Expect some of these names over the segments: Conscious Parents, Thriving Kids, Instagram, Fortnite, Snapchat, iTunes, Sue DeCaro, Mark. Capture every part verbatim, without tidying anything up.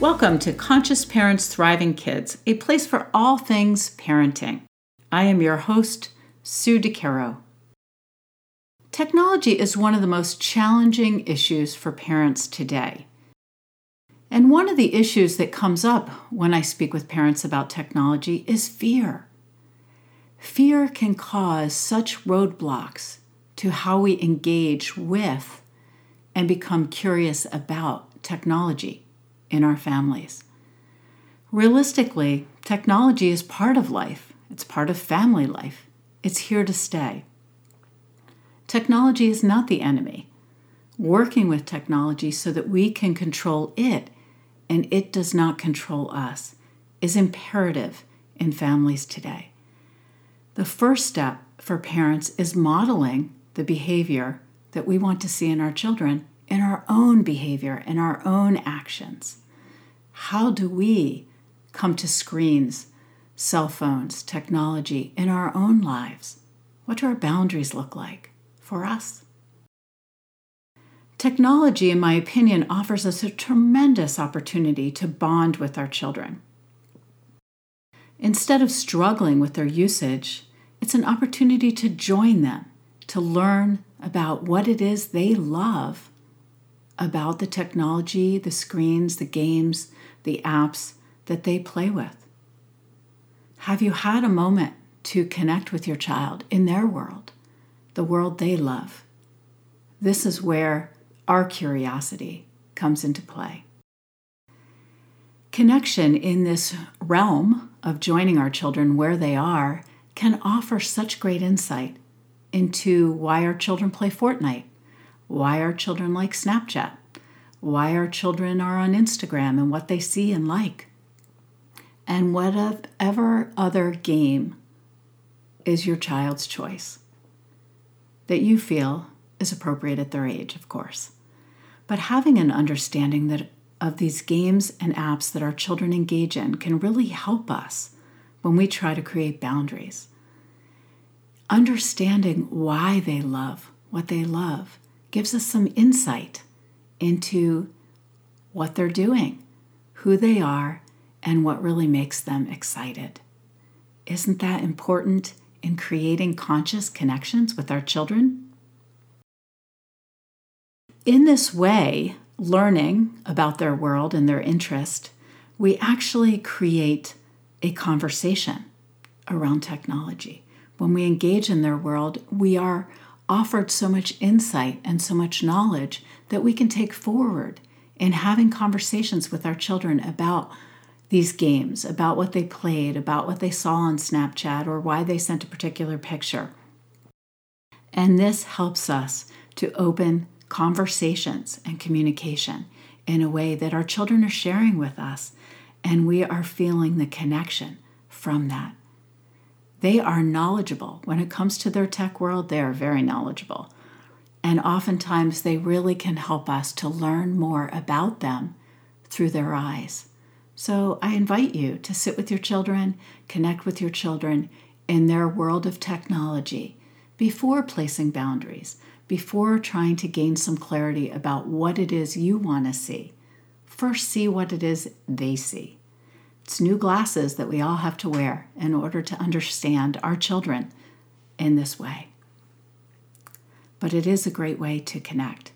Welcome to Conscious Parents, Thriving Kids, a place for all things parenting. I am your host, Sue DeCaro. Technology is one of the most challenging issues for parents today. And one of the issues that comes up when I speak with parents about technology is fear. Fear can cause such roadblocks to how we engage with and become curious about technology in our families. Realistically, technology is part of life. It's part of family life. It's here to stay. Technology is not the enemy. Working with technology so that we can control it and it does not control us is imperative in families today. The first step for parents is modeling the behavior that we want to see in our children, in our own behavior, in our own actions. How do we come to screens, cell phones, technology in our own lives? What do our boundaries look like for us? Technology, in my opinion, offers us a tremendous opportunity to bond with our children. Instead of struggling with their usage, it's an opportunity to join them, to learn about what it is they love about the technology, the screens, the games, the apps that they play with. Have you had a moment to connect with your child in their world, the world they love? This is where our curiosity comes into play. Connection in this realm of joining our children where they are can offer such great insight into why our children play Fortnite, why our children like Snapchat, why our children are on Instagram and what they see and like, and whatever other game is your child's choice that you feel is appropriate at their age, of course. But having an understanding that of these games and apps that our children engage in can really help us when we try to create boundaries. Understanding why they love what they love gives us some insight into what they're doing, who they are, and what really makes them excited. Isn't that important in creating conscious connections with our children? In this way, learning about their world and their interest, we actually create a conversation around technology. When we engage in their world, we are offered so much insight and so much knowledge that we can take forward in having conversations with our children about these games, about what they played, about what they saw on Snapchat, or why they sent a particular picture. And this helps us to open conversations and communication in a way that our children are sharing with us, and we are feeling the connection from that. They are knowledgeable. When it comes to their tech world, they are very knowledgeable. And oftentimes they really can help us to learn more about them through their eyes. So I invite you to sit with your children, connect with your children in their world of technology before placing boundaries, before trying to gain some clarity about what it is you want to see. First, see what it is they see. It's new glasses that we all have to wear in order to understand our children in this way. But it is a great way to connect.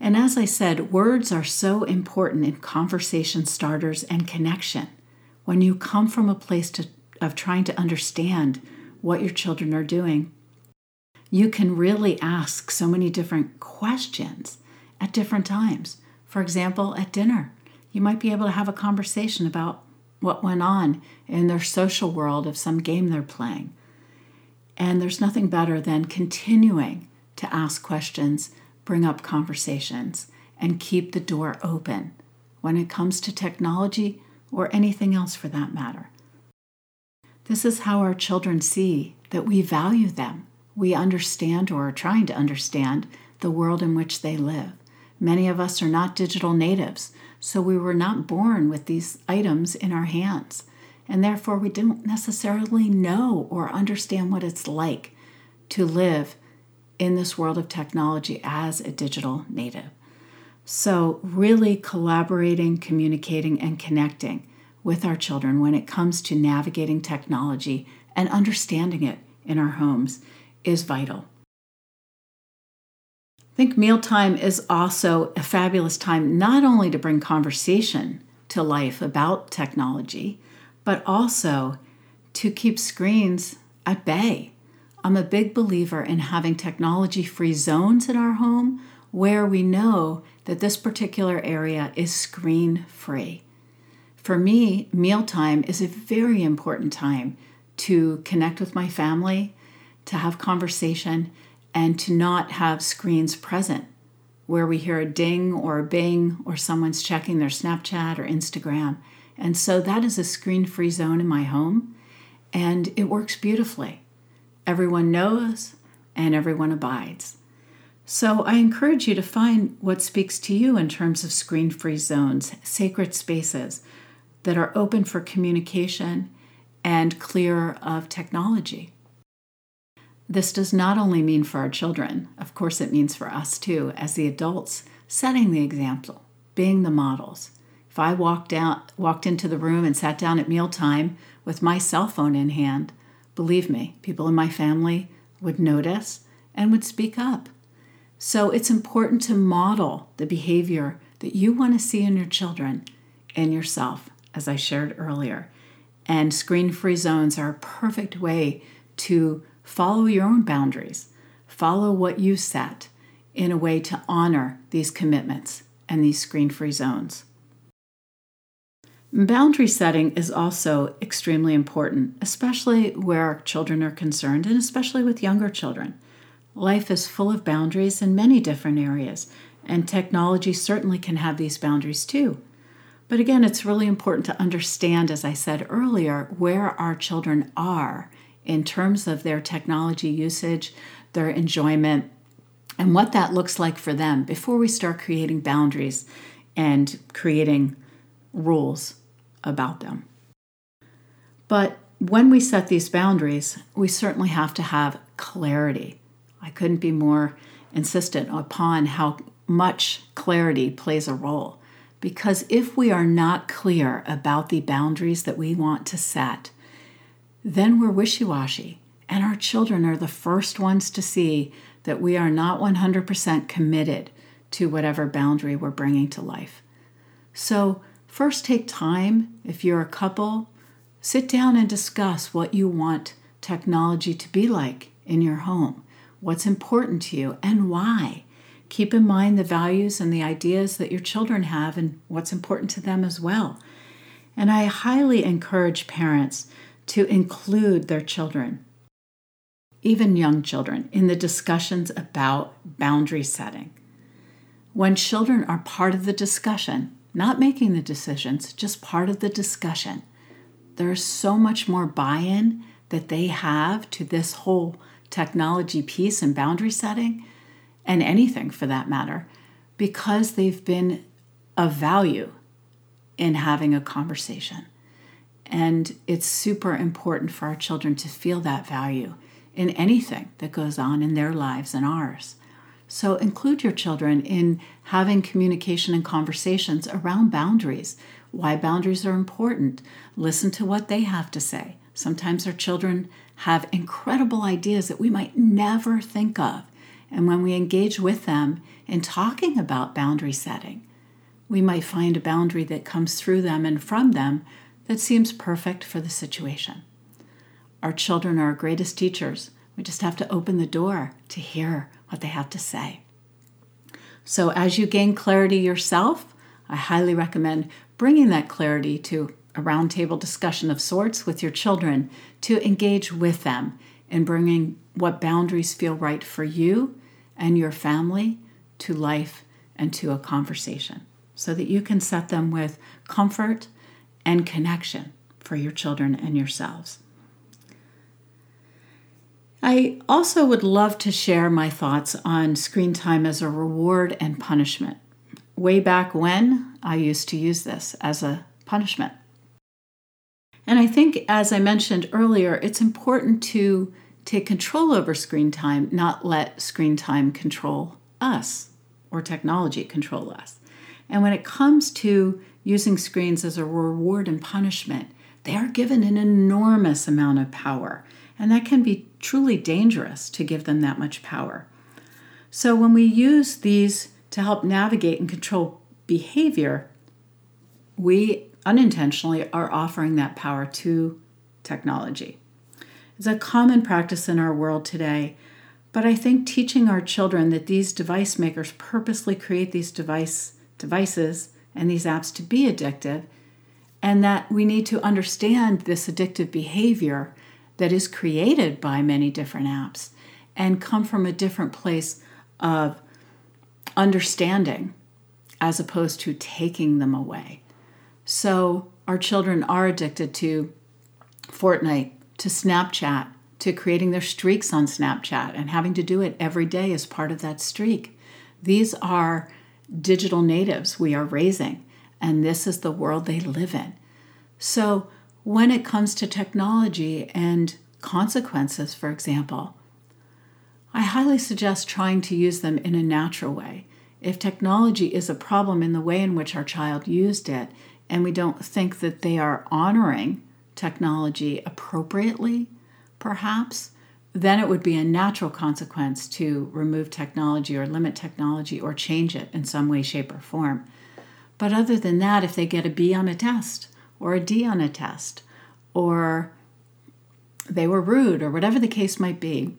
And as I said, words are so important in conversation starters and connection. When you come from a place to, of trying to understand what your children are doing, you can really ask so many different questions at different times. For example, at dinner, you might be able to have a conversation about what went on in their social world of some game they're playing. And there's nothing better than continuing to ask questions, bring up conversations, and keep the door open. When it comes to technology, or anything else for that matter. This is how our children see that we value them. We understand or are trying to understand the world in which they live. Many of us are not digital natives, so we were not born with these items in our hands, and therefore we don't necessarily know or understand what it's like to live in this world of technology as a digital native. So really collaborating, communicating, and connecting with our children when it comes to navigating technology and understanding it in our homes is vital. I think mealtime is also a fabulous time not only to bring conversation to life about technology, but also to keep screens at bay. I'm a big believer in having technology-free zones in our home where we know that this particular area is screen-free. For me, mealtime is a very important time to connect with my family, to have conversation, and to not have screens present where we hear a ding or a bing or someone's checking their Snapchat or Instagram. And so that is a screen-free zone in my home, and it works beautifully. Everyone knows and everyone abides. So I encourage you to find what speaks to you in terms of screen-free zones, sacred spaces that are open for communication and clear of technology. This does not only mean for our children, of course it means for us too, as the adults, setting the example, being the models. If I walked out, walked into the room and sat down at mealtime with my cell phone in hand, believe me, people in my family would notice and would speak up. So it's important to model the behavior that you want to see in your children and yourself, as I shared earlier. And screen-free zones are a perfect way to follow your own boundaries. Follow what you set in a way to honor these commitments and these screen-free zones. Boundary setting is also extremely important, especially where our children are concerned and especially with younger children. Life is full of boundaries in many different areas, and technology certainly can have these boundaries too. But again, it's really important to understand, as I said earlier, where our children are in terms of their technology usage, their enjoyment, and what that looks like for them before we start creating boundaries and creating rules about them. But when we set these boundaries, we certainly have to have clarity. I couldn't be more insistent upon how much clarity plays a role, because if we are not clear about the boundaries that we want to set, then we're wishy-washy, and our children are the first ones to see that we are not one hundred percent committed to whatever boundary we're bringing to life. So first take time, if you're a couple, sit down and discuss what you want technology to be like in your home, what's important to you, and why. Keep in mind the values and the ideas that your children have and what's important to them as well. And I highly encourage parents to include their children, even young children, in the discussions about boundary setting. When children are part of the discussion, not making the decisions, just part of the discussion, there's so much more buy-in that they have to this whole technology piece and boundary setting, and anything for that matter, because they've been of value in having a conversation. And it's super important for our children to feel that value in anything that goes on in their lives and ours. So include your children in having communication and conversations around boundaries, why boundaries are important. Listen to what they have to say. Sometimes our children have incredible ideas that we might never think of. And when we engage with them in talking about boundary setting, we might find a boundary that comes through them and from them that seems perfect for the situation. Our children are our greatest teachers. We just have to open the door to hear what they have to say. So as you gain clarity yourself, I highly recommend bringing that clarity to a roundtable discussion of sorts with your children to engage with them in bringing what boundaries feel right for you and your family to life and to a conversation so that you can set them with comfort and connection for your children and yourselves. I also would love to share my thoughts on screen time as a reward and punishment. Way back when, I used to use this as a punishment. And I think, as I mentioned earlier, it's important to take control over screen time, not let screen time control us or technology control us. And when it comes to using screens as a reward and punishment, they are given an enormous amount of power, and that can be truly dangerous to give them that much power. So when we use these to help navigate and control behavior, we unintentionally are offering that power to technology. It's a common practice in our world today, but I think teaching our children that these device makers purposely create these device devices and these apps to be addictive, and that we need to understand this addictive behavior that is created by many different apps and come from a different place of understanding as opposed to taking them away. So our children are addicted to Fortnite, to Snapchat, to creating their streaks on Snapchat and having to do it every day as part of that streak. These are digital natives we are raising, and this is the world they live in. So when it comes to technology and consequences, for example, I highly suggest trying to use them in a natural way. If technology is a problem in the way in which our child used it, and we don't think that they are honoring technology appropriately, perhaps, then it would be a natural consequence to remove technology or limit technology or change it in some way, shape, or form. But other than that, if they get a B on a test or a D on a test, or they were rude or whatever the case might be,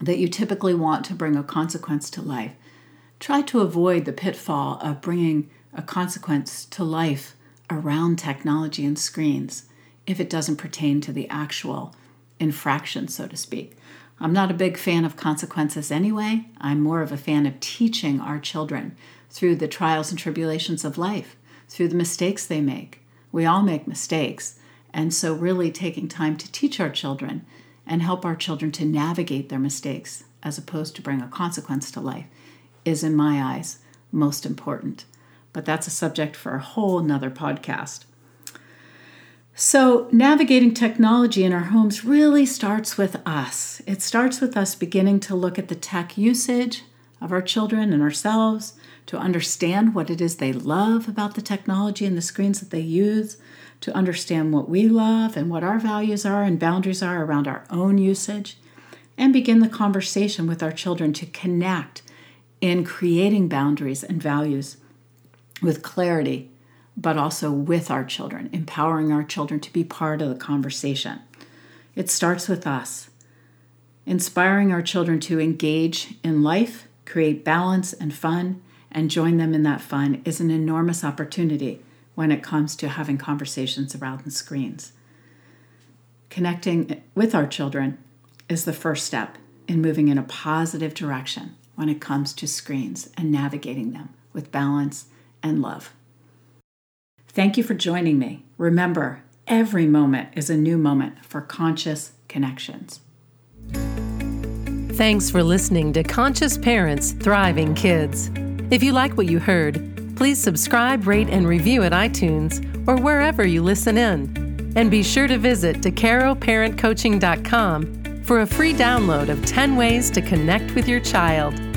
that you typically want to bring a consequence to life, try to avoid the pitfall of bringing a consequence to life around technology and screens if it doesn't pertain to the actual infraction, so to speak. I'm not a big fan of consequences anyway. I'm more of a fan of teaching our children through the trials and tribulations of life, through the mistakes they make. We all make mistakes. And so really taking time to teach our children and help our children to navigate their mistakes as opposed to bring a consequence to life is, in my eyes, most important. But that's a subject for a whole nother podcast. So navigating technology in our homes really starts with us. It starts with us beginning to look at the tech usage of our children and ourselves, to understand what it is they love about the technology and the screens that they use, to understand what we love and what our values are and boundaries are around our own usage, and begin the conversation with our children to connect in creating boundaries and values with clarity, but also with our children, empowering our children to be part of the conversation. It starts with us, inspiring our children to engage in life, create balance and fun, and join them in that fun is an enormous opportunity when it comes to having conversations around the screens. Connecting with our children is the first step in moving in a positive direction when it comes to screens and navigating them with balance and love. Thank you for joining me. Remember, every moment is a new moment for conscious connections. Thanks for listening to Conscious Parents, Thriving Kids. If you like what you heard, please subscribe, rate, and review at iTunes or wherever you listen in. And be sure to visit DeCaro Parent Coaching dot com for a free download of ten ways to connect with your child.